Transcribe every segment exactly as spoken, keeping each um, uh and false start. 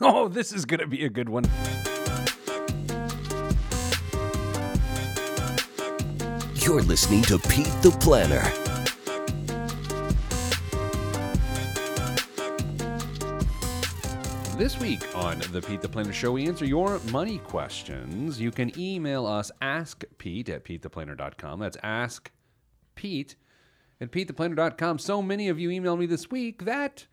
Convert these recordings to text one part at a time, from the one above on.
Oh, this is going to be a good one. You're listening to Pete the Planner. This week on the Pete the Planner Show, we answer your money questions. You can email us askpete at pete the planner dot com. That's askpete at pete the planner dot com. So many of you emailed me this week that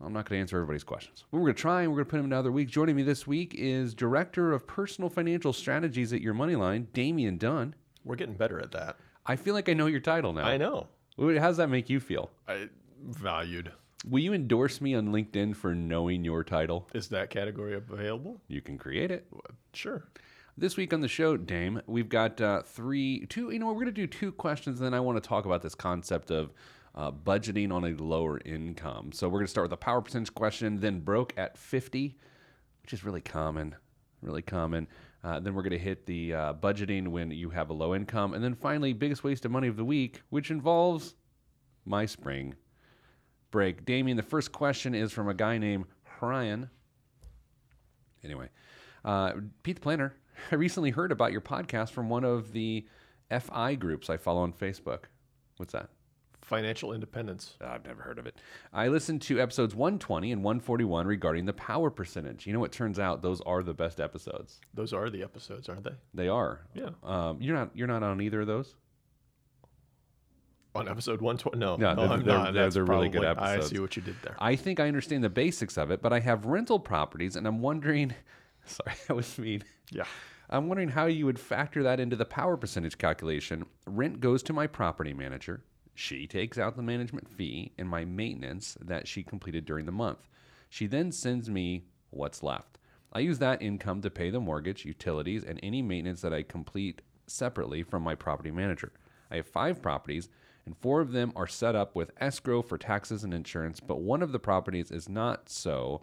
I'm not going to answer everybody's questions. We're going to try and we're going to put them into other weeks. Joining me this week is Director of Personal Financial Strategies at Your Moneyline, Damian Dunn. We're getting better at that. I feel like I know your title now. I know. How does that make you feel? I, valued. Will you endorse me on LinkedIn for knowing your title? Is that category available? You can create it. Sure. This week on the show, Dame, we've got uh, three, two, you know, we're going to do two questions, and then I want to talk about this concept of Uh, budgeting on a lower income. So we're going to start with a power percentage question, then broke at fifty, which is really common, really common. Uh, then we're going to hit the uh, budgeting when you have a low income. And then finally, biggest waste of money of the week, which involves my spring break. Damien, the first question is from a guy named Ryan. Anyway, uh, Pete the Planner, I recently heard about your podcast from one of the F I groups I follow on Facebook. What's that? Financial independence. Oh, I've never heard of it. I listened to episodes one twenty and one forty-one regarding the power percentage. You know, it turns out those are the best episodes. Those are the episodes, aren't they? They are. Yeah. Um, you're not. You're not on either of those. On episode one twenty, no, no, no they're, I'm they're, not. They're, That's they're probably, really good episodes. I see what you did there. I think I understand the basics of it, but I have rental properties, and I'm wondering. Sorry, that was mean. Yeah. I'm wondering how you would factor that into the power percentage calculation. Rent goes to my property manager. She takes out the management fee and my maintenance that she completed during the month. She then sends me what's left. I use that income to pay the mortgage, utilities, and any maintenance that I complete separately from my property manager. I have five properties, and four of them are set up with escrow for taxes and insurance, but one of the properties is not, so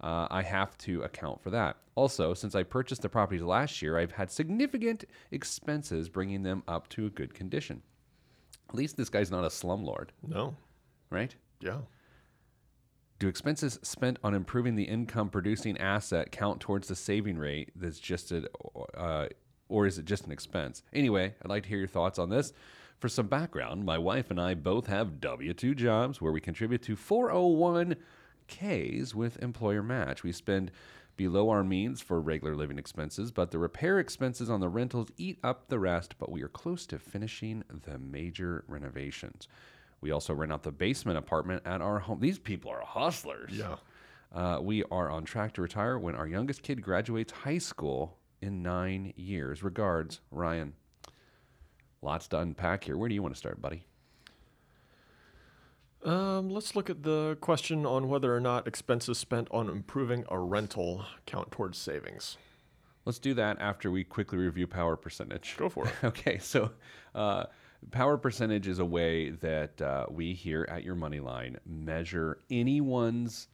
uh, I have to account for that. Also, since I purchased the properties last year, I've had significant expenses bringing them up to a good condition. At least this guy's not a slumlord. No. Right? Yeah. Do expenses spent on improving the income-producing asset count towards the saving rate that's just a, uh, or is it just an expense? Anyway, I'd like to hear your thoughts on this. For some background, my wife and I both have W two jobs where we contribute to four oh one k's with employer match. We spend below our means for regular living expenses, but the repair expenses on the rentals eat up the rest, but we are close to finishing the major renovations. We also rent out the basement apartment at our home. These people are hustlers. Yeah. Uh, we are on track to retire when our youngest kid graduates high school in nine years. Regards, Ryan. Lots to unpack here. Where do you want to start, buddy? Um, let's look at the question on whether or not expenses spent on improving a rental count towards savings. Let's do that after we quickly review power percentage. Go for it. Okay, so uh, power percentage is a way that uh, we here at Your Moneyline measure anyone's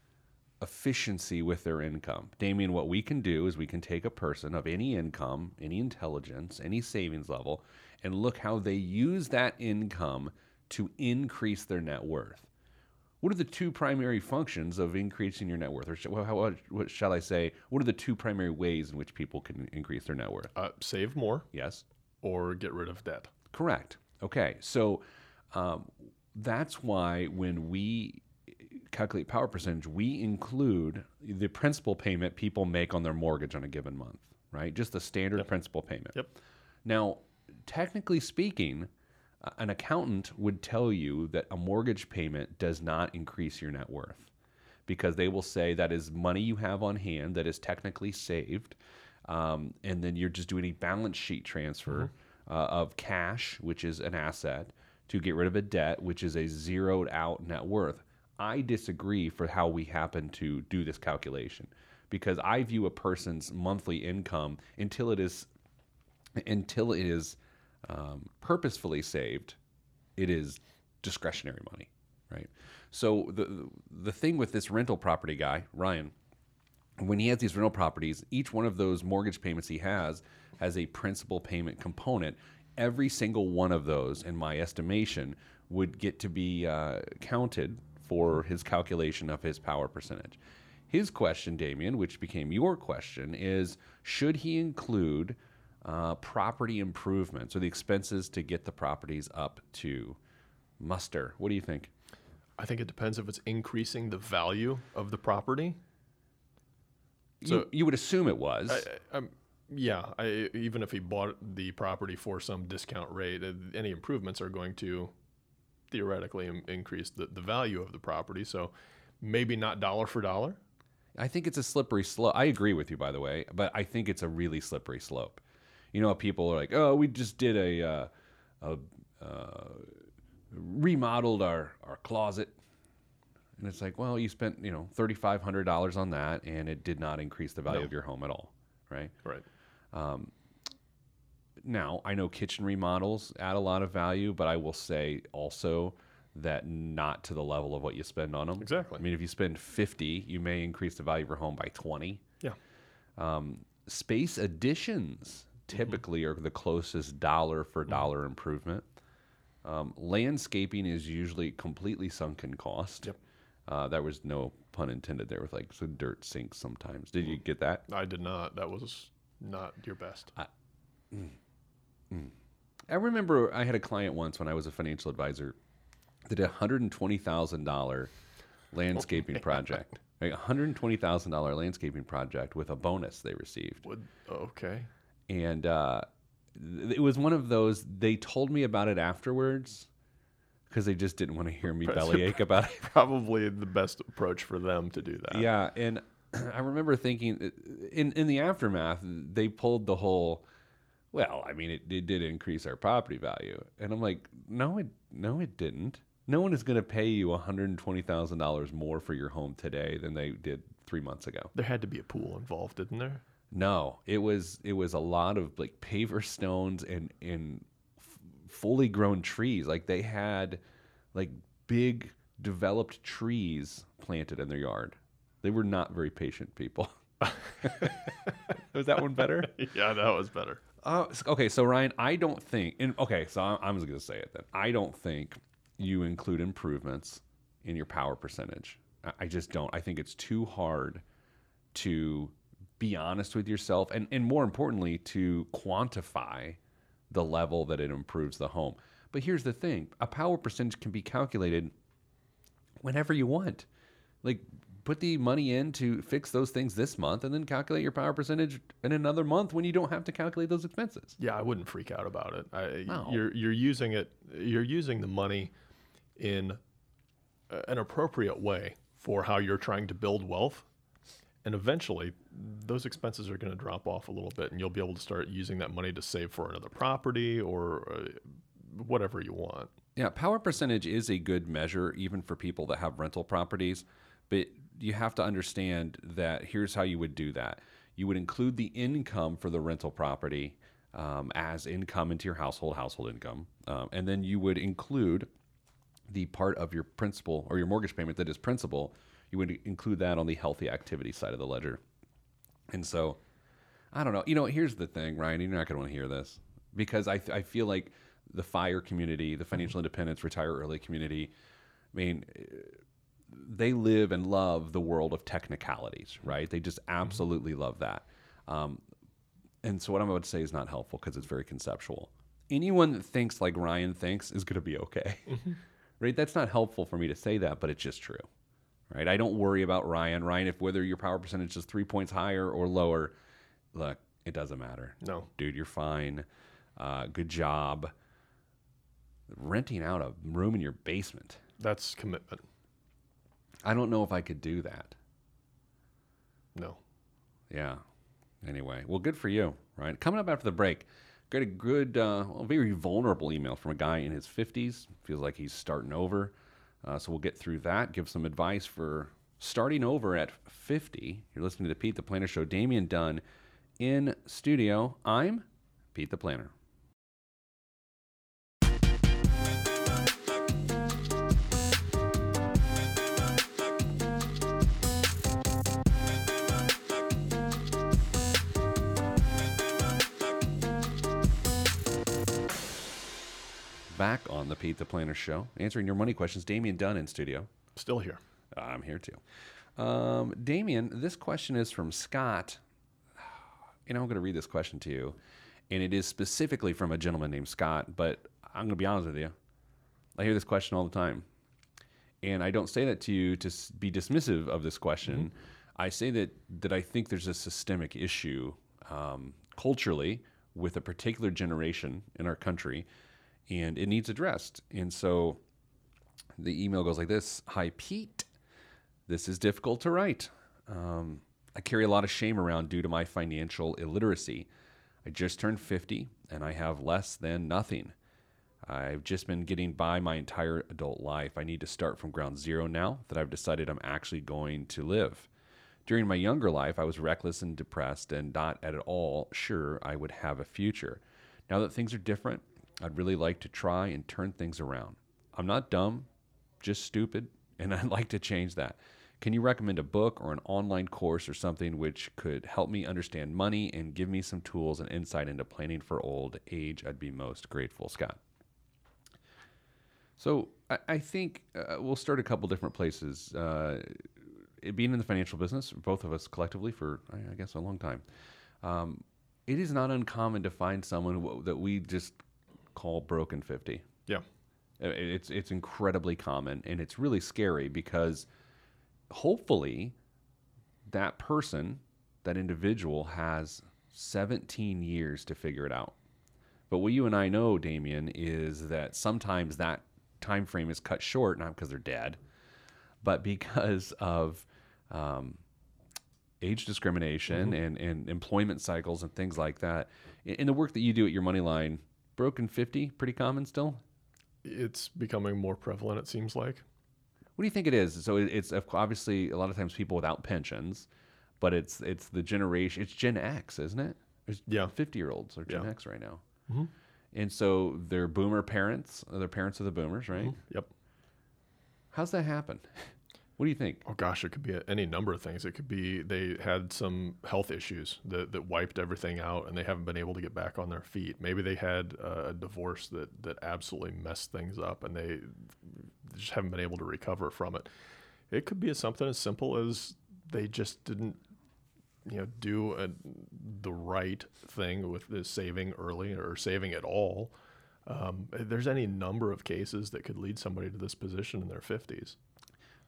efficiency with their income. Damien, what we can do is we can take a person of any income, any intelligence, any savings level, and look how they use that income to increase their net worth. What are the two primary functions of increasing your net worth? Or sh- well, how, what, what shall I say? What are the two primary ways in which people can increase their net worth? Uh, save more. Yes. Or get rid of debt. Correct. Okay. So um, that's why when we calculate power percentage, we include the principal payment people make on their mortgage on a given month, right? Just the standard yep. principal payment. Yep. Now, technically speaking, an accountant would tell you that a mortgage payment does not increase your net worth because they will say that is money you have on hand that is technically saved, um, and then you're just doing a balance sheet transfer mm-hmm. uh, of cash, which is an asset, to get rid of a debt, which is a zeroed out net worth. I disagree for how we happen to do this calculation because I view a person's monthly income until it is until it is Um, purposefully saved, it is discretionary money, right? So the the thing with this rental property guy, Ryan, when he has these rental properties, each one of those mortgage payments he has has a principal payment component. Every single one of those, in my estimation, would get to be uh, counted for his calculation of his power percentage. His question, Damian, which became your question, is should he include uh, property improvements or the expenses to get the properties up to muster? What do you think? I think it depends if it's increasing the value of the property. So you, you would assume it was. I, I, yeah, I, even if he bought the property for some discount rate, any improvements are going to theoretically im- increase the, the value of the property. So maybe not dollar for dollar. I think it's a slippery slope. I agree with you, by the way, but I think it's a really slippery slope. You know, people are like, oh, we just did a... Uh, a uh, remodeled our, our closet. And it's like, well, you spent, you know, thirty-five hundred dollars on that, and it did not increase the value no. of your home at all. Right. Right. Um, now I know kitchen remodels add a lot of value, but I will say also that not to the level of what you spend on them. Exactly. I mean, if you spend fifty, you may increase the value of your home by twenty. Yeah. Um, space additions typically mm-hmm. are the closest dollar for dollar mm-hmm. improvement. Um, landscaping is usually completely sunken cost. Yep. Uh, that was no pun intended there with like so dirt sinks sometimes. Did mm. you get that? I did not. That was not your best. I, mm, mm. I remember I had a client once when I was a financial advisor that did a one hundred twenty thousand dollars landscaping oh, project. Like one hundred twenty thousand dollars landscaping project with a bonus they received. What? Okay. And, uh, it was one of those, they told me about it afterwards because they just didn't want to hear me bellyache about it. Probably the best approach for them to do that. Yeah, and I remember thinking, in, in the aftermath, they pulled the whole, well, I mean, it, it did increase our property value. And I'm like, no, it no, it didn't. No one is going to pay you one hundred twenty thousand dollars more for your home today than they did three months ago. There had to be a pool involved, didn't there? No, it was it was a lot of like paver stones and and f- fully grown trees. Like they had like big developed trees planted in their yard. They were not very patient people. Was that one better? Yeah, that was better. Uh, okay, so Ryan, I don't think. And okay, so I'm, I'm just gonna say it then. I don't think you include improvements in your power percentage. I, I just don't. I think it's too hard to be honest with yourself, and, and more importantly, to quantify the level that it improves the home. But here's the thing. A power percentage can be calculated whenever you want. Like, put the money in to fix those things this month and then calculate your power percentage in another month when you don't have to calculate those expenses. Yeah, I wouldn't freak out about it. I, no. You're you're using it. You're using the money in an appropriate way for how you're trying to build wealth. And eventually, those expenses are going to drop off a little bit, and you'll be able to start using that money to save for another property or whatever you want. Yeah, power percentage is a good measure, even for people that have rental properties. But you have to understand that here's how you would do that. You would include the income for the rental property um, as income into your household, household income. Um, and then you would include the part of your principal or your mortgage payment that is principal. You would include that on the healthy activity side of the ledger. And so, I don't know. You know, here's the thing, Ryan. You're not going to want to hear this. Because I th- I feel like the FIRE community, the financial independence, retire early community, I mean, they live and love the world of technicalities, right? They just absolutely mm-hmm. love that. Um, and so what I'm about to say is not helpful because it's very conceptual. Anyone that thinks like Ryan thinks is going to be okay. Mm-hmm. Right? That's not helpful for me to say that, but it's just true. Right, I don't worry about Ryan. Ryan, if whether your power percentage is three points higher or lower, look, it doesn't matter. No. Dude, you're fine. Uh, good job. Renting out a room in your basement. That's commitment. I don't know if I could do that. No. Yeah. Anyway, well, good for you, Ryan. Coming up after the break, got a good, uh, well, very vulnerable email from a guy in his fifties. Feels like he's starting over. Uh, so we'll get through that, give some advice for starting over at fifty. You're listening to the Pete the Planner Show. Damian Dunn in studio. I'm Pete the Planner. Back on the Pete the Planner Show, answering your money questions. Damian Dunn in studio. Still here. I'm here too. Um, Damian, this question is from Scott. And I'm going to read this question to you. And it is specifically from a gentleman named Scott. But I'm going to be honest with you. I hear this question all the time. And I don't say that to you to be dismissive of this question. Mm-hmm. I say that that I think there's a systemic issue um, culturally with a particular generation in our country, and it needs addressed. And so the email goes like this. Hi, Pete. This is difficult to write. Um, I carry a lot of shame around due to my financial illiteracy. I just turned fifty, and I have less than nothing. I've just been getting by my entire adult life. I need to start from ground zero now that I've decided I'm actually going to live. During my younger life, I was reckless and depressed and not at all sure I would have a future. Now that things are different, I'd really like to try and turn things around. I'm not dumb, just stupid, and I'd like to change that. Can you recommend a book or an online course or something which could help me understand money and give me some tools and insight into planning for old age? I'd be most grateful, Scott. So I, I think uh, we'll start a couple different places. Uh, it, being in the financial business, both of us collectively for, I guess, a long time, um, it is not uncommon to find someone w- that we just call broken fifty. Yeah. It, it's, it's incredibly common, and it's really scary because hopefully that person, that individual, has seventeen years to figure it out. But what you and I know, Damian, is that sometimes that time frame is cut short, not because they're dead, but because of um, age discrimination mm-hmm. and, and employment cycles and things like that. In, in the work that you do at Your Moneyline, broken fifty, pretty common still? It's becoming more prevalent, it seems like. What do you think it is? So it, it's obviously a lot of times people without pensions, but it's it's the generation, it's Gen X, isn't it? There's yeah. fifty-year-olds are Gen yeah. X right now. Mm-hmm. And so they're boomer parents, they're parents of the boomers, right? Mm-hmm. Yep. How's that happen? What do you think? Oh, gosh, it could be any number of things. It could be they had some health issues that, that wiped everything out, and they haven't been able to get back on their feet. Maybe they had a divorce that, that absolutely messed things up, and they just haven't been able to recover from it. It could be something as simple as they just didn't you know, do a, the right thing with the saving early or saving at all. Um, there's any number of cases that could lead somebody to this position in their fifties.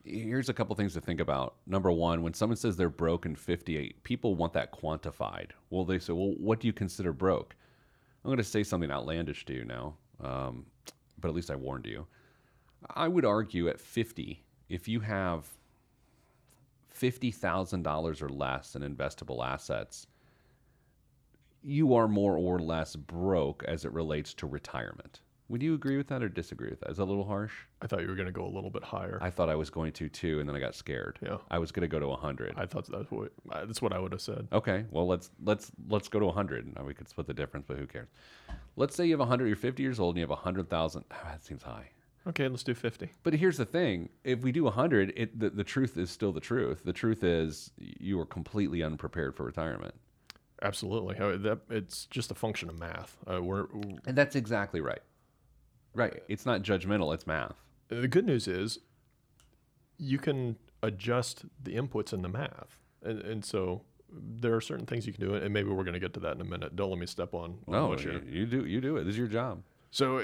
Here's a couple things to think about. Number one, when someone says they're broke in fifty, people want that quantified. Well, they say, well, what do you consider broke? I'm going to say something outlandish to you now, um, but at least I warned you. I would argue at fifty, if you have fifty thousand dollars or less in investable assets, you are more or less broke as it relates to retirement. Would you agree with that or disagree with that? Is that a little harsh? I thought you were going to go a little bit higher. I thought I was going to, too, and then I got scared. Yeah. I was going to go to one hundred. I thought that's what, that's what I would have said. Okay. Well, let's let's let's go to one hundred. Now we could split the difference, but who cares? Let's say you have one hundred. You're fifty years old and you have one hundred thousand. Oh, that seems high. Okay, let's do fifty. But here's the thing. If we do one hundred, it, the, the truth is still the truth. The truth is you are completely unprepared for retirement. Absolutely. That, it's just a function of math. Uh, we're, we're, and that's exactly right. Right. It's not judgmental. It's math. The good news is you can adjust the inputs in the math. And, and so there are certain things you can do, and maybe we're going to get to that in a minute. Don't let me step on. on no, you, you do you do it. This is your job. So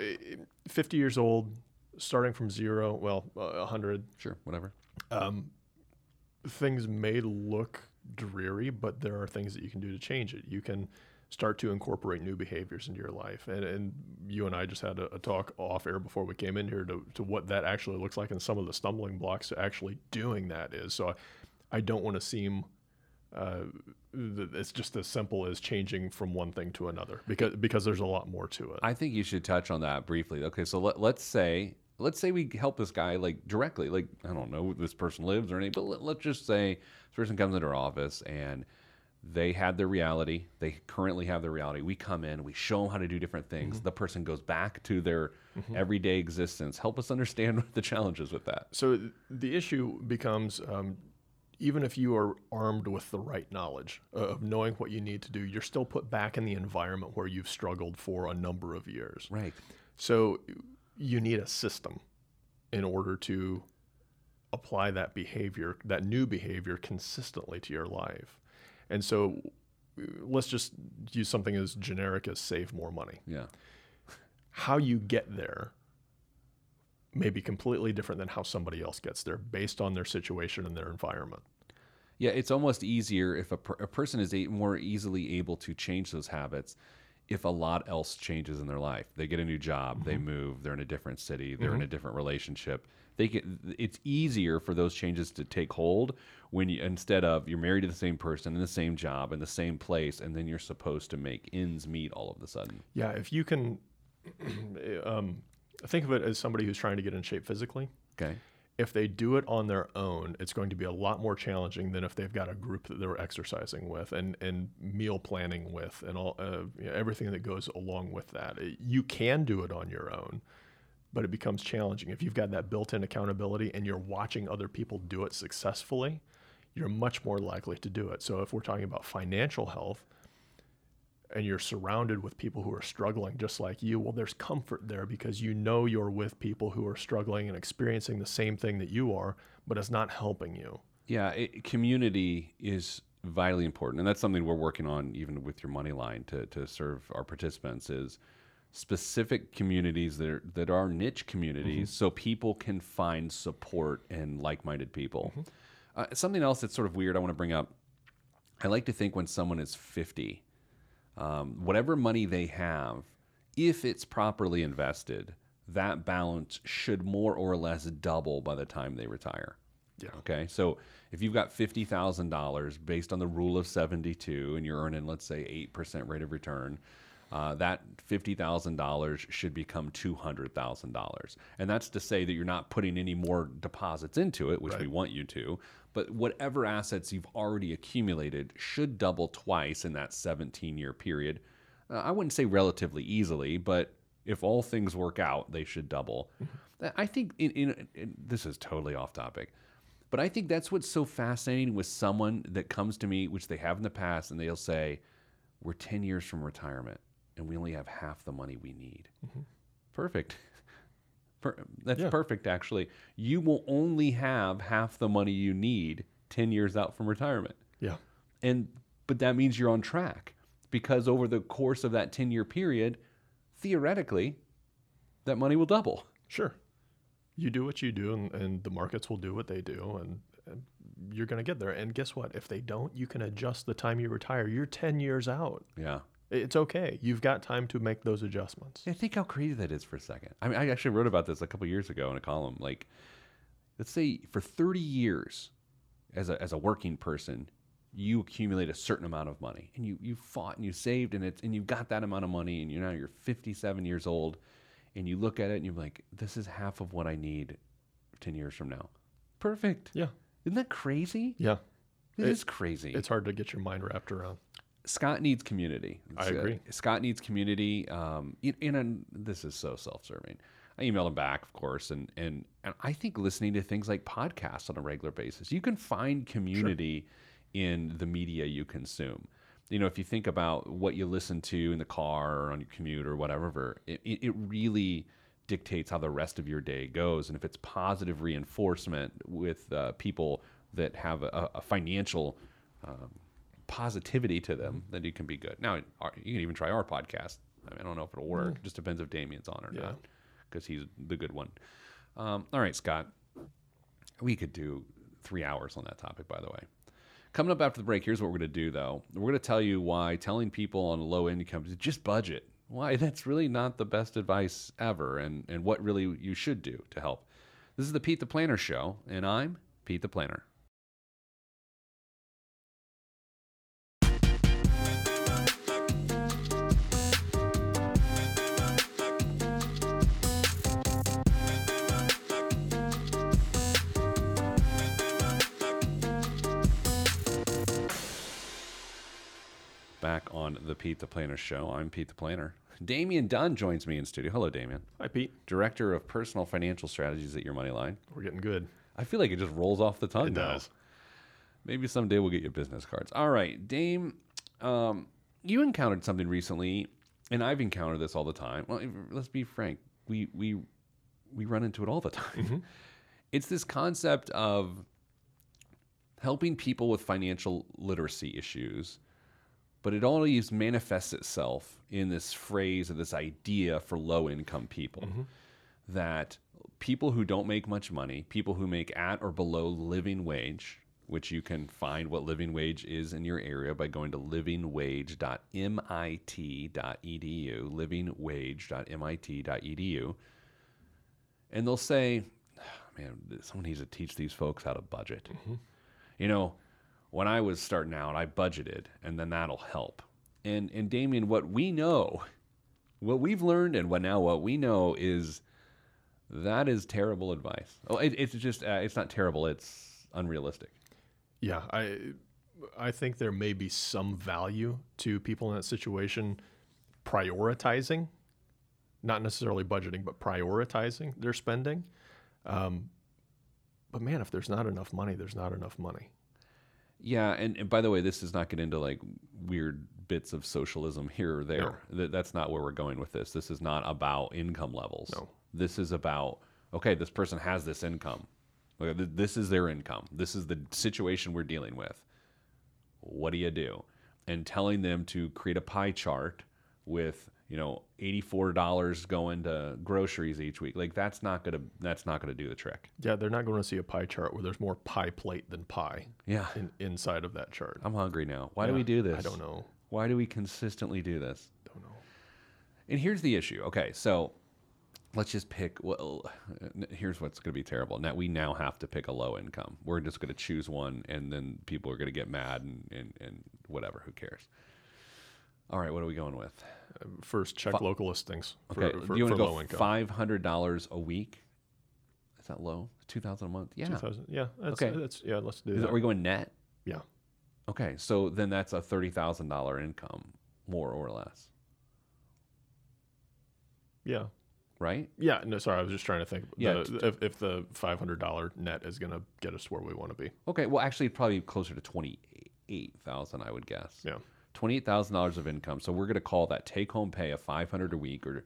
fifty years old, starting from zero, well, uh, one hundred. Sure, whatever. Um, things may look dreary, but there are things that you can do to change it. You can start to incorporate new behaviors into your life. And and you and I just had a, a talk off air before we came in here to, to what that actually looks like and some of the stumbling blocks to actually doing that is. So I, I don't want to seem uh, th- it's just as simple as changing from one thing to another because because there's a lot more to it. I think you should touch on that briefly. Okay, so let, let's say let's say we help this guy like directly. Like, I don't know if this person lives or anything, but let, let's just say this person comes into our office and they had their reality. They currently have their reality. We come in, we show them how to do different things. Mm-hmm. The person goes back to their mm-hmm. everyday existence. Help us understand what the challenges with that. So the issue becomes, um, even if you are armed with the right knowledge of knowing what you need to do, you're still put back in the environment where you've struggled for a number of years. Right. So you need a system in order to apply that behavior, that new behavior, consistently to your life. And so let's just use something as generic as save more money. Yeah. How you get there may be completely different than how somebody else gets there based on their situation and their environment. Yeah, it's almost easier if a, per- a person is a- more easily able to change those habits if a lot else changes in their life. They get a new job, mm-hmm. they move, they're in a different city, they're mm-hmm. in a different relationship. They get, it's easier for those changes to take hold when you, instead of you're married to the same person in the same job in the same place, and then you're supposed to make ends meet all of a sudden. Yeah, if you can um, think of it as somebody who's trying to get in shape physically. Okay. If they do it on their own, it's going to be a lot more challenging than if they've got a group that they're exercising with and, and meal planning with and all uh, you know, everything that goes along with that. It, you can do it on your own, but it becomes challenging. If you've got that built-in accountability and you're watching other people do it successfully, you're much more likely to do it. So if we're talking about financial health and you're surrounded with people who are struggling just like you, well, there's comfort there because you know you're with people who are struggling and experiencing the same thing that you are, but it's not helping you. Yeah, it, community is vitally important. And that's something we're working on even with Your Money Line to, to serve our participants is specific communities that are, that are niche communities mm-hmm. so people can find support and like-minded people. Mm-hmm. Uh, something else that's sort of weird I want to bring up, I like to think when someone is fifty, Um, whatever money they have, if it's properly invested, that balance should more or less double by the time they retire. Yeah. Okay. So if you've got fifty thousand dollars based on the rule of seventy-two and you're earning, let's say, eight percent rate of return, uh, that fifty thousand dollars should become two hundred thousand dollars. And that's to say that you're not putting any more deposits into it, which right. we want you to. But whatever assets you've already accumulated should double twice in that seventeen-year period. Uh, I wouldn't say relatively easily, but if all things work out, they should double. I think in, in, in, this is totally off topic, but I think that's what's so fascinating with someone that comes to me, which they have in the past, and they'll say, we're ten years from retirement, and we only have half the money we need. Mm-hmm. Perfect. Per, that's yeah. perfect, actually. You will only have half the money you need ten years out from retirement. Yeah. And but that means you're on track because over the course of that ten-year period, theoretically, that money will double. Sure. You do what you do, and, and the markets will do what they do, and, and you're going to get there. And guess what? If they don't, you can adjust the time you retire. You're ten years out. Yeah. It's okay. You've got time to make those adjustments. Yeah, think how crazy that is for a second. I mean, I actually wrote about this a couple of years ago in a column. Like, let's say for thirty years as a as a working person, you accumulate a certain amount of money, and you you fought and you saved, and it's and you got that amount of money, and you're now you're fifty-seven years old, and you look at it and you're like, this is half of what I need ten years from now. Perfect. Yeah. Isn't that crazy? Yeah. It, it is crazy. It's hard to get your mind wrapped around. Scott needs community. It's, I agree. Uh, Scott needs community. Um, and, and this is so self-serving. I emailed him back, of course, and, and and I think listening to things like podcasts on a regular basis, you can find community sure. in the media you consume. You know, if you think about what you listen to in the car or on your commute or whatever, it, it really dictates how the rest of your day goes. And if it's positive reinforcement with uh, people that have a, a financial um positivity to them, then you can be good. Now, you can even try our podcast. I, mean, I don't know if it'll work. It just depends if Damian's on or yeah. not, because he's the good one. Um, all right, Scott. We could do three hours on that topic, by the way. Coming up after the break, here's what we're going to do, though. We're going to tell you why telling people on low income is just budget. Why that's really not the best advice ever, and, and what really you should do to help. This is the Pete the Planner Show, and I'm Pete the Planner. Back on the Pete the Planner Show. I'm Pete the Planner. Damian Dunn joins me in studio. Hello, Damian. Hi, Pete. Director of Personal Financial Strategies at Your Moneyline. We're getting good. I feel like it just rolls off the tongue. It now. does. Maybe someday we'll get you business cards. All right, Dame, um, you encountered something recently, and I've encountered this all the time. Well, let's be frank. We we we run into it all the time. Mm-hmm. It's this concept of helping people with financial literacy issues, but it always manifests itself in this phrase or this idea for low-income people, mm-hmm. that people who don't make much money, people who make at or below living wage, which you can find what living wage is in your area by going to living wage dot M I T dot E D U, living wage dot M I T dot E D U, and they'll say, oh, man, someone needs to teach these folks how to budget. Mm-hmm. You know, when I was starting out, I budgeted, and then that'll help. And and Damian, what we know, what we've learned, and what now what we know is that is terrible advice. Oh, it, it's just uh, it's not terrible. It's unrealistic. Yeah, I I think there may be some value to people in that situation prioritizing, not necessarily budgeting, but prioritizing their spending. Um, but man, if there's not enough money, there's not enough money. Yeah, and, and by the way, this does not get into like weird bits of socialism here or there. No. Th- that's not where we're going with this. This is not about income levels. No. This is about, okay, this person has this income. This is their income. This is the situation we're dealing with. What do you do? And telling them to create a pie chart with, you know, eighty-four dollars going to groceries each week. Like that's not gonna that's not gonna do the trick. Yeah, they're not going to see a pie chart where there's more pie plate than pie. Yeah, in, inside of that chart. I'm hungry now. Why yeah, do we do this? I don't know. Why do we consistently do this? I don't know. And here's the issue. Okay, so. Let's just pick, well, here's what's going to be terrible. Now, we now have to pick a low income. We're just going to choose one, and then people are going to get mad and, and, and whatever. Who cares? All right, what are we going with? First, check F- local listings for, okay. for, Do you for low income. five hundred dollars a week? Is that low? two thousand dollars a month? Yeah. two thousand dollars Yeah, that's, okay. that's, yeah, let's do Is that. Are we going net? Yeah. Okay, so then that's a thirty thousand dollars income, more or less. Yeah. Right? Yeah. No, sorry. I was just trying to think yeah, the, if, if the five hundred dollars net is going to get us where we want to be. Okay. Well, actually, probably closer to twenty-eight thousand dollars, I would guess. Yeah. twenty-eight thousand dollars of income. So we're going to call that take-home pay of five hundred dollars a week or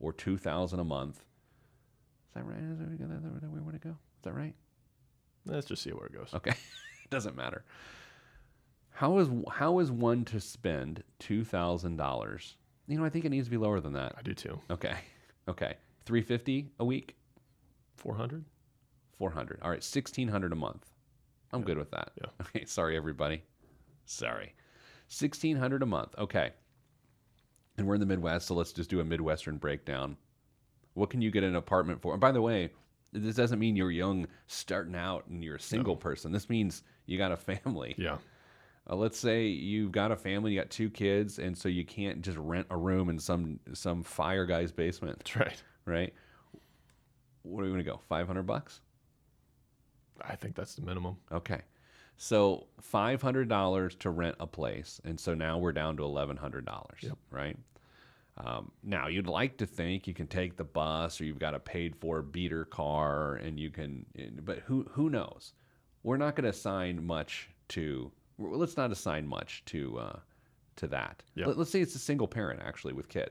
or two thousand dollars a month. Is that right? Is that where we want to go? Is that right? Let's just see where it goes. Okay. It doesn't matter. How is how is one to spend two thousand dollars? You know, I think it needs to be lower than that. I do too. Okay. Okay, three fifty a week, four hundred, four hundred. All right, sixteen hundred a month. I'm yeah. good with that. Yeah. Okay. Sorry, everybody. Sorry, sixteen hundred a month. Okay. And we're in the Midwest, so let's just do a Midwestern breakdown. What can you get an apartment for? And by the way, this doesn't mean you're young, starting out, and you're a single no. person. This means you got a family. Yeah. Uh, let's say you've got a family, you got two kids, and so you can't just rent a room in some some fire guy's basement. That's right. Right? What are we going to go? five hundred bucks? I think that's the minimum. Okay. So five hundred dollars to rent a place, and so now we're down to eleven hundred dollars, yep. right? Um, now, you'd like to think you can take the bus or you've got a paid-for beater car, and you can, but who who knows? We're not going to assign much to... Let's not assign much to uh, to that. Yep. Let, let's say it's a single parent, actually, with kids.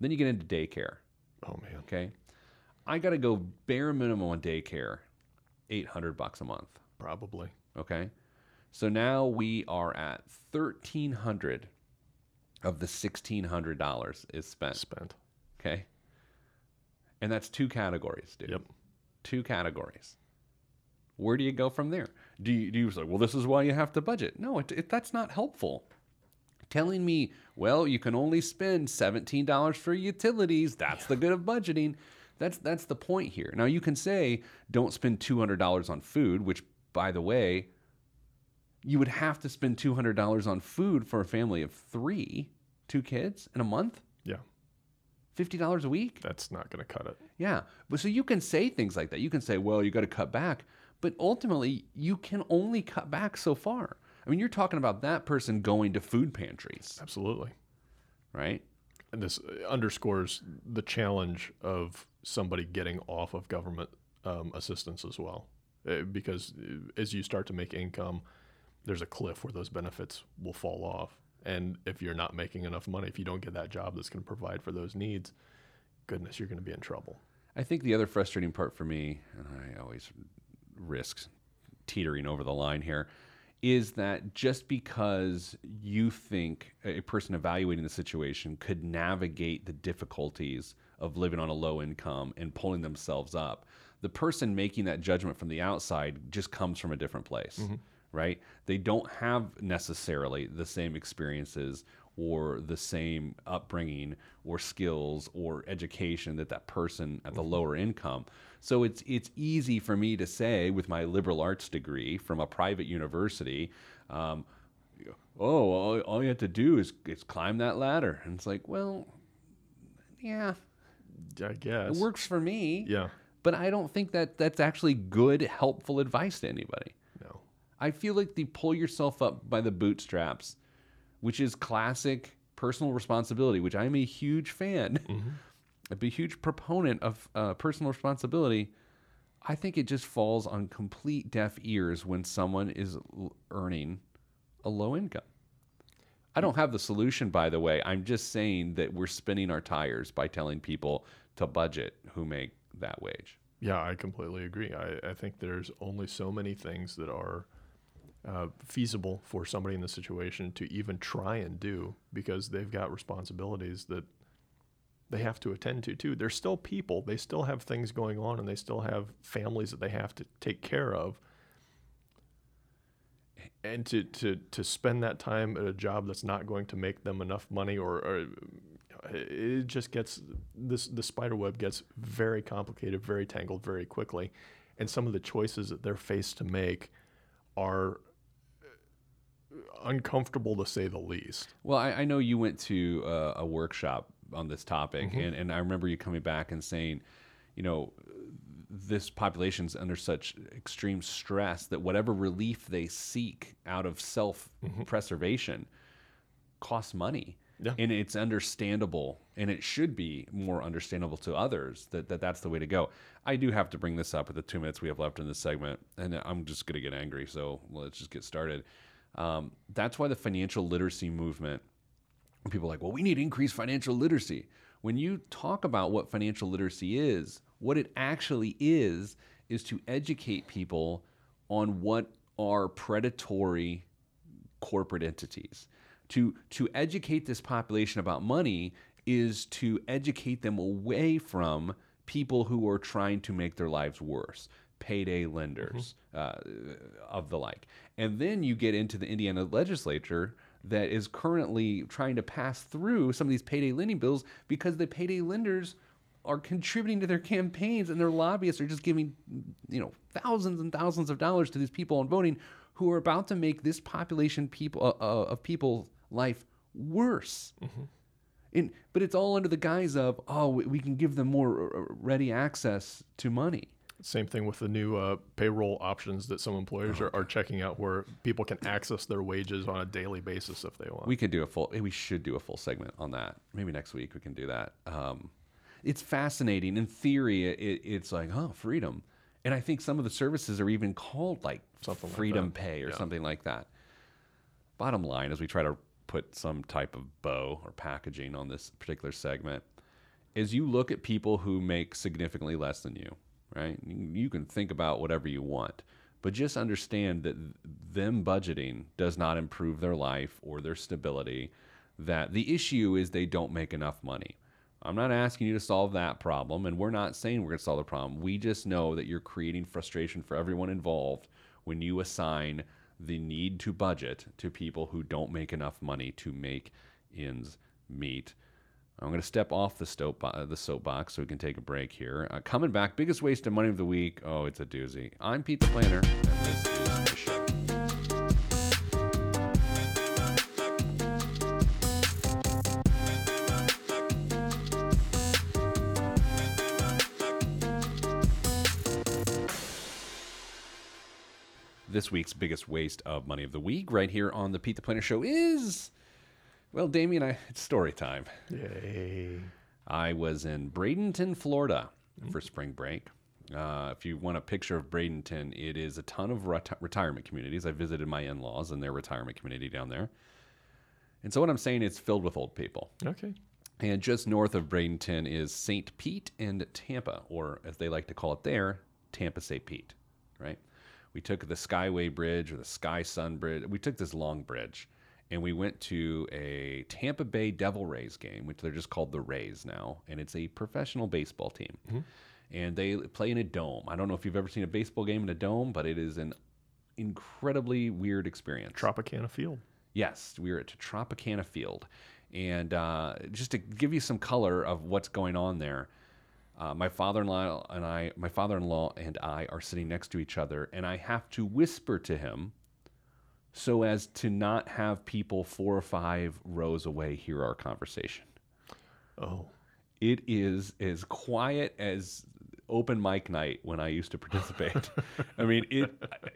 Then you get into daycare. Oh, man. Okay. I got to go bare minimum on daycare, eight hundred bucks a month. Probably. Okay. So now we are at thirteen hundred of the sixteen hundred dollars is spent. Spent. Okay. And that's two categories, dude. Yep. Two categories. Where do you go from there? Do you, do you say, well, this is why you have to budget? No, it, it, that's not helpful. Telling me, well, you can only spend seventeen dollars for utilities. That's yeah. the good of budgeting. That's that's the point here. Now, you can say, don't spend two hundred dollars on food, which, by the way, you would have to spend two hundred dollars on food for a family of three, two kids in a month? Yeah. fifty dollars a week? That's not going to cut it. Yeah. But so you can say things like that. You can say, well, you got to cut back. But ultimately, you can only cut back so far. I mean, you're talking about that person going to food pantries. Absolutely. Right? And this underscores the challenge of somebody getting off of government um, assistance as well. Because as you start to make income, there's a cliff where those benefits will fall off. And if you're not making enough money, if you don't get that job that's going to provide for those needs, goodness, you're going to be in trouble. I think the other frustrating part for me, and I always risk teetering over the line here, is that just because you think a person evaluating the situation could navigate the difficulties of living on a low income and pulling themselves up, the person making that judgment from the outside just comes from a different place, mm-hmm. right? They don't have necessarily the same experiences or the same upbringing or skills or education that that person at the lower income. So it's it's easy for me to say with my liberal arts degree from a private university, um, oh, all, all you have to do is, is climb that ladder. And it's like, well, yeah. I guess. It works for me. Yeah. But I don't think that that's actually good, helpful advice to anybody. No. I feel like the pull yourself up by the bootstraps, which is classic personal responsibility, which I'm a huge fan. Mm-hmm. I'm a huge proponent of uh, personal responsibility. I think it just falls on complete deaf ears when someone is l- earning a low income. I don't have the solution, by the way. I'm just saying that we're spinning our tires by telling people to budget who make that wage. Yeah, I completely agree. I, I think there's only so many things that are uh, feasible for somebody in the situation to even try and do, because they've got responsibilities that they have to attend to too. They're still people. They still have things going on, and they still have families that they have to take care of. And to, to, to spend that time at a job that's not going to make them enough money, or, or it just gets, this the spider web gets very complicated, very tangled, very quickly. And some of the choices that they're faced to make are uncomfortable, to say the least. Well, I, I know you went to a, a workshop on this topic, mm-hmm. and, and I remember you coming back and saying, you know, this population's under such extreme stress that whatever relief they seek out of self-preservation mm-hmm. costs money. Yeah. And it's understandable, and it should be more understandable to others that, that that's the way to go. I do have to bring this up with the two minutes we have left in this segment, and I'm just going to get angry, so let's just get started. Um, that's why the financial literacy movement, people are like, well, we need increased financial literacy. When you talk about what financial literacy is, what it actually is, is to educate people on what are predatory corporate entities. To, to educate this population about money is to educate them away from people who are trying to make their lives worse, payday lenders, mm-hmm. uh, of the like. And then you get into the Indiana legislature that is currently trying to pass through some of these payday lending bills, because the payday lenders are contributing to their campaigns, and their lobbyists are just giving, you know, thousands and thousands of dollars to these people on voting who are about to make this population people uh, uh, of people's life worse. Mm-hmm. And, but it's all under the guise of, oh, we can give them more ready access to money. Same thing with the new uh, payroll options that some employers are, are checking out, where people can access their wages on a daily basis if they want. We could do a full, we should do a full segment on that. Maybe next week we can do that. Um, It's fascinating. In theory, it, it's like, oh, freedom. And I think some of the services are even called like something freedom like pay or yeah. something like that. Bottom line, as we try to put some type of bow or packaging on this particular segment, is you look at people who make significantly less than you, right? You can think about whatever you want, but just understand that them budgeting does not improve their life or their stability, that the issue is they don't make enough money. I'm not asking you to solve that problem, and we're not saying we're going to solve the problem. We just know that you're creating frustration for everyone involved when you assign the need to budget to people who don't make enough money to make ends meet. I'm going to step off the, stope, uh, the soapbox so we can take a break here. Uh, coming back, biggest waste of money of the week. Oh, it's a doozy. I'm Pete the Planner, and this is the show. This week's biggest waste of money of the week right here on the Pete the Planner Show is, well, Damian, I, it's story time. Yay. I was in Bradenton, Florida mm-hmm. for spring break. Uh, if you want a picture of Bradenton, it is a ton of reti- retirement communities. I visited my in-laws and their retirement community down there. And so what I'm saying, it's filled with old people. Okay. And just north of Bradenton is Saint Pete and Tampa, or as they like to call it there, Tampa Saint Pete, right? We took the Skyway Bridge or the Sky Sun Bridge. We took this long bridge, and we went to a Tampa Bay Devil Rays game, which they're just called the Rays now, and it's a professional baseball team. Mm-hmm. And they play in a dome. I don't know if you've ever seen a baseball game in a dome, but it is an incredibly weird experience. Tropicana Field. Yes, we were at Tropicana Field. And uh, just to give you some color of what's going on there, uh, my father-in-law and I, my father-in-law and I, are sitting next to each other, and I have to whisper to him, so as to not have people four or five rows away hear our conversation. Oh, it is as quiet as open mic night when I used to participate. I mean, it,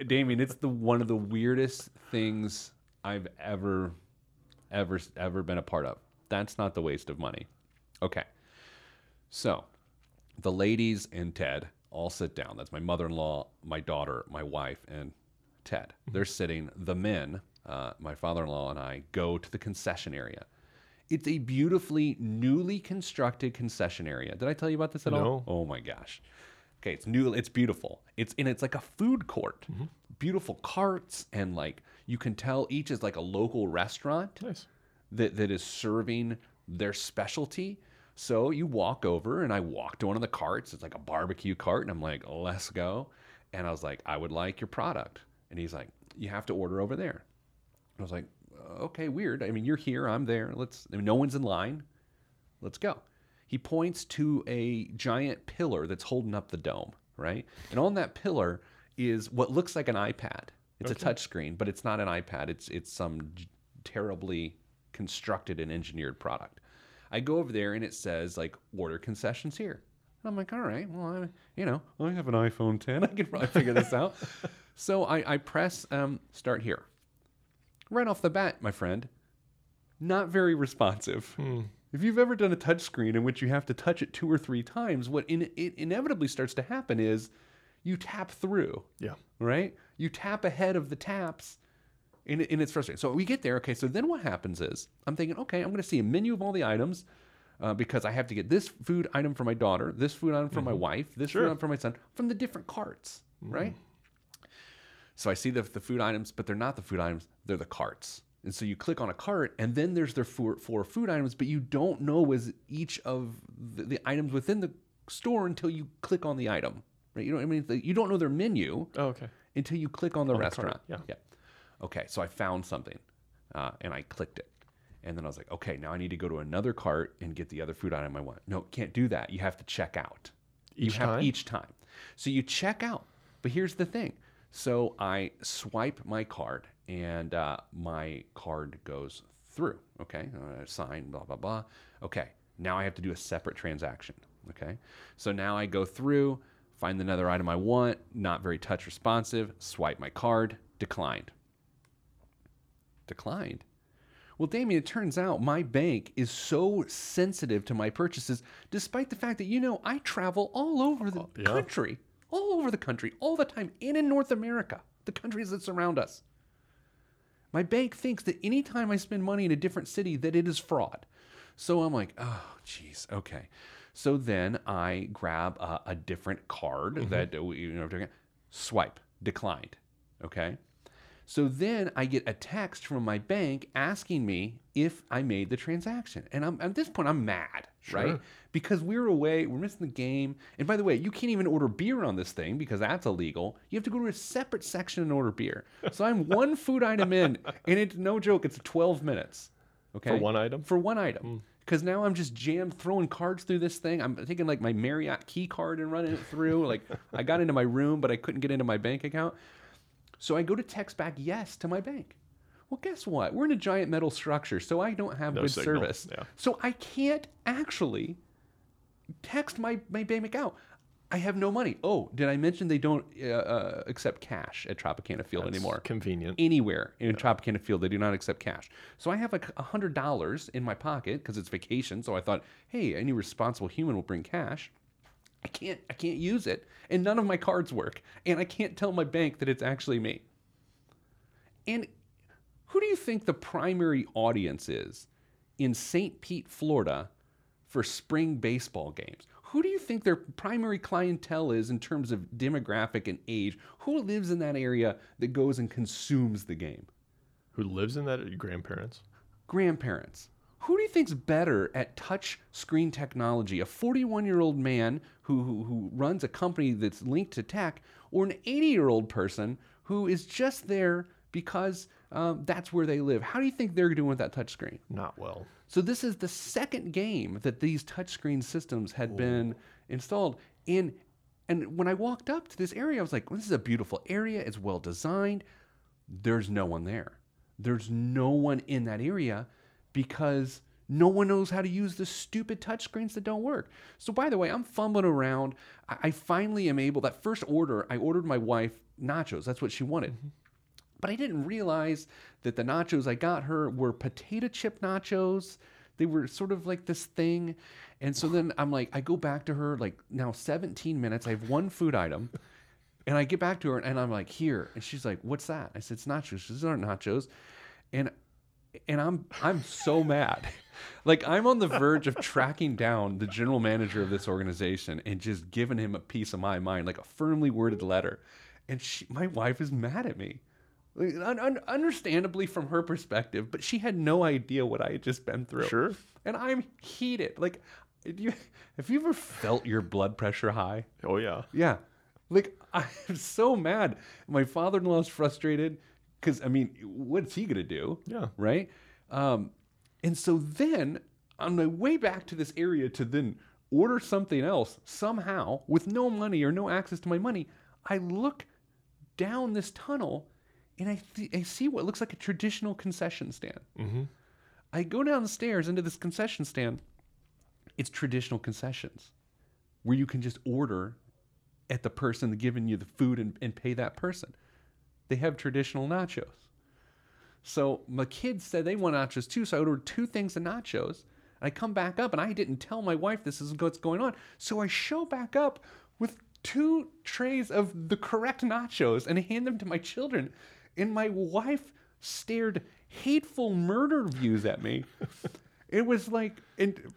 Damien, it's the one of the weirdest things I've ever. ever ever been a part of. That's not the waste of money. Okay. So the ladies and Ted all sit down. That's my mother-in-law, my daughter, my wife, and Ted. They're sitting. The men, uh, my father-in-law and I, go to the concession area. It's a beautifully newly constructed concession area. Did I tell you about this at no. all? Oh my gosh. Okay, it's new. It's beautiful. It's and it's like a food court. Mm-hmm. Beautiful carts, and like you can tell each is like a local restaurant. Nice. that that is serving their specialty. So you walk over, and I walked to one of the carts. It's like a barbecue cart, and I'm like, let's go. And I was like, I would like your product. And he's like, you have to order over there. I was like, okay, weird. I mean, you're here, I'm there. Let's. I mean, no one's in line. Let's go. He points to a giant pillar that's holding up the dome, right? And on that pillar is what looks like an iPad. It's okay. A touchscreen, but it's not an iPad. It's it's some j- terribly constructed and engineered product. I go over there, and it says, like, order concessions here. And I'm like, all right, well, I, you know, I have an iPhone ten. I can probably figure this out. So I, I press um, start here. Right off the bat, my friend, not very responsive. Hmm. If you've ever done a touch screen in which you have to touch it two or three times, what in, it inevitably starts to happen is you tap through. Yeah. Right? You tap ahead of the taps, and, and it's frustrating. So we get there. Okay, so then what happens is I'm thinking, okay, I'm going to see a menu of all the items uh, because I have to get this food item for my daughter, this food item for mm-hmm. my wife, this sure. food item for my son, from the different carts, mm-hmm. right? So I see the, the food items, but they're not the food items. They're the carts. And so you click on a cart, and then there's their four, four food items, but you don't know is each of the, the items within the store until you click on the item, right? You don't I mean you don't know their menu. Oh, okay. Until you click on the on restaurant. The cart, yeah. Yeah. Okay. So I found something, uh, and I clicked it, and then I was like, okay, now I need to go to another cart and get the other food item I want. No, can't do that. You have to check out each you have, time. Each time. So you check out, but here's the thing. So I swipe my card. And uh, my card goes through. Okay, uh, sign, blah, blah, blah. Okay, now I have to do a separate transaction. Okay, so now I go through, find another item I want, not very touch responsive, swipe my card, declined. Declined? Well, Damien, it turns out my bank is so sensitive to my purchases, despite the fact that, you know, I travel all over the yeah. country, all over the country, all the time, and in North America, the countries that surround us. My bank thinks that any time I spend money in a different city that it is fraud. So I'm like, oh, geez, okay. So then I grab a, a different card mm-hmm. that, you know, swipe, declined, okay? So then I get a text from my bank asking me if I made the transaction. And I'm, at this point, I'm mad, sure. right? Because we're away, we're missing the game. And by the way, you can't even order beer on this thing because that's illegal. You have to go to a separate section and order beer. So I'm one food item in, and it's no joke, it's twelve minutes. Okay. For one item? For one item. Because mm. now I'm just jammed throwing cards through this thing. I'm taking like my Marriott key card and running it through. Like I got into my room, but I couldn't get into my bank account. So I go to text back yes to my bank. Well, guess what? We're in a giant metal structure, so I don't have no good signal. Service. Yeah. So I can't actually text my, my bank account. I have no money. Oh, did I mention they don't uh, uh, accept cash at Tropicana Field That's anymore? Convenient. Anywhere in yeah. Tropicana Field, they do not accept cash. So I have like one hundred dollars in my pocket because it's vacation. So I thought, hey, any responsible human will bring cash. I can't I can't use it, and none of my cards work, and I can't tell my bank that it's actually me. And who do you think the primary audience is in Saint Pete, Florida, for spring baseball games. Who do you think their primary clientele is in terms of demographic and age? Who lives in that area that goes and consumes the game? Who lives in that? Your grandparents? Grandparents. Who do you think's better at touch screen technology? A forty-one-year-old man who, who who runs a company that's linked to tech, or an eighty-year-old person who is just there because um, that's where they live? How do you think they're doing with that touch screen? Not well. So this is the second game that these touchscreen systems had Whoa. been installed in. And when I walked up to this area, I was like, well, this is a beautiful area. It's well designed. There's no one there. There's no one in that area, because no one knows how to use the stupid touchscreens that don't work. So by the way, I'm fumbling around. I finally am able, that first order, I ordered my wife nachos. That's what she wanted. Mm-hmm. But I didn't realize that the nachos I got her were potato chip nachos. They were sort of like this thing. And so then I'm like, I go back to her, like now seventeen minutes, I have one food item. And I get back to her and I'm like, here. And she's like, what's that? I said, it's nachos. She said, these aren't nachos. And And I'm I'm so mad. Like, I'm on the verge of tracking down the general manager of this organization and just giving him a piece of my mind, like a firmly worded letter. And she, my wife is mad at me. Like, un- un- understandably from her perspective, but she had no idea what I had just been through. Sure. And I'm heated. Like, you, have you ever felt your blood pressure high? Oh, yeah. Yeah. Like, I'm so mad. My father-in-law is frustrated. Because, I mean, what's he going to do? Yeah. Right? Um, and so then, on my way back to this area to then order something else, somehow, with no money or no access to my money, I look down this tunnel, and I, th- I see what looks like a traditional concession stand. Mm-hmm. I go downstairs into this concession stand. It's traditional concessions, where you can just order at the person giving you the food and, and pay that person. They have traditional nachos. So my kids said they want nachos too, so I ordered two things of nachos. And I come back up, and I didn't tell my wife this is what's going on. So I show back up with two trays of the correct nachos and hand them to my children. And my wife stared hateful murder views at me. It was like, and,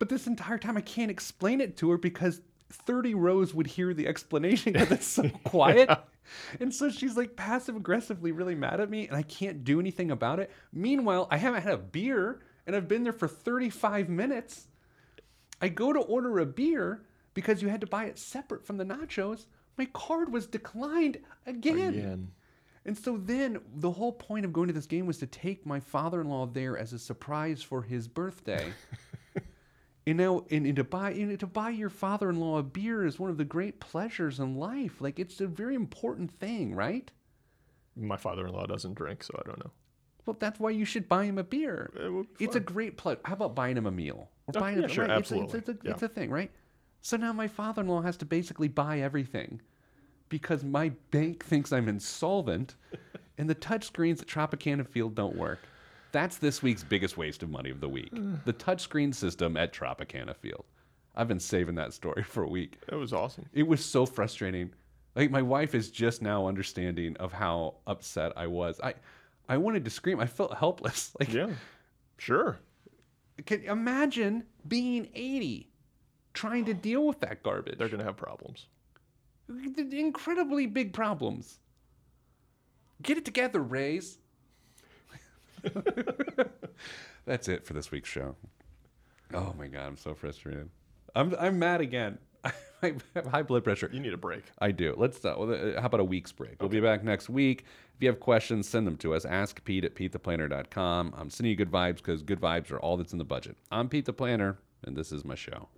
but this entire time I can't explain it to her because thirty rows would hear the explanation because it's so quiet. Yeah. And so she's like passive aggressively really mad at me, and I can't do anything about it. Meanwhile, I haven't had a beer, and I've been there for thirty-five minutes. I go to order a beer because you had to buy it separate from the nachos. My card was declined again. again. And so then the whole point of going to this game was to take my father-in-law there as a surprise for his birthday. And now, and, and to buy, and to buy your father-in-law a beer is one of the great pleasures in life. Like, it's a very important thing, right? My father-in-law doesn't drink, so I don't know. Well, that's why you should buy him a beer. It it's a great pleasure. How about buying him a meal? Or oh, buying yeah, him, sure, right? absolutely. It's, it's, a, yeah. it's a thing, right? So now my father-in-law has to basically buy everything because my bank thinks I'm insolvent, and the touchscreens at Tropicana Field don't work. That's this week's biggest waste of money of the week. The touchscreen system at Tropicana Field. I've been saving that story for a week. It was awesome. It was so frustrating. Like, my wife is just now understanding of how upset I was. I, I wanted to scream. I felt helpless. Like, yeah, sure. Can you imagine being eighty, trying to deal with that garbage? They're going to have problems. Incredibly big problems. Get it together, Rays. That's it for this week's show. Oh my god, I'm so frustrated. I'm I'm mad again. I have high blood pressure. You need a break. I do. Let's. Uh, how about a week's break? Okay. We'll be back next week. If you have questions, send them to us. Ask Pete at Pete the Planner dot com. I'm sending you good vibes because good vibes are all that's in the budget. I'm Pete the Planner, and this is my show.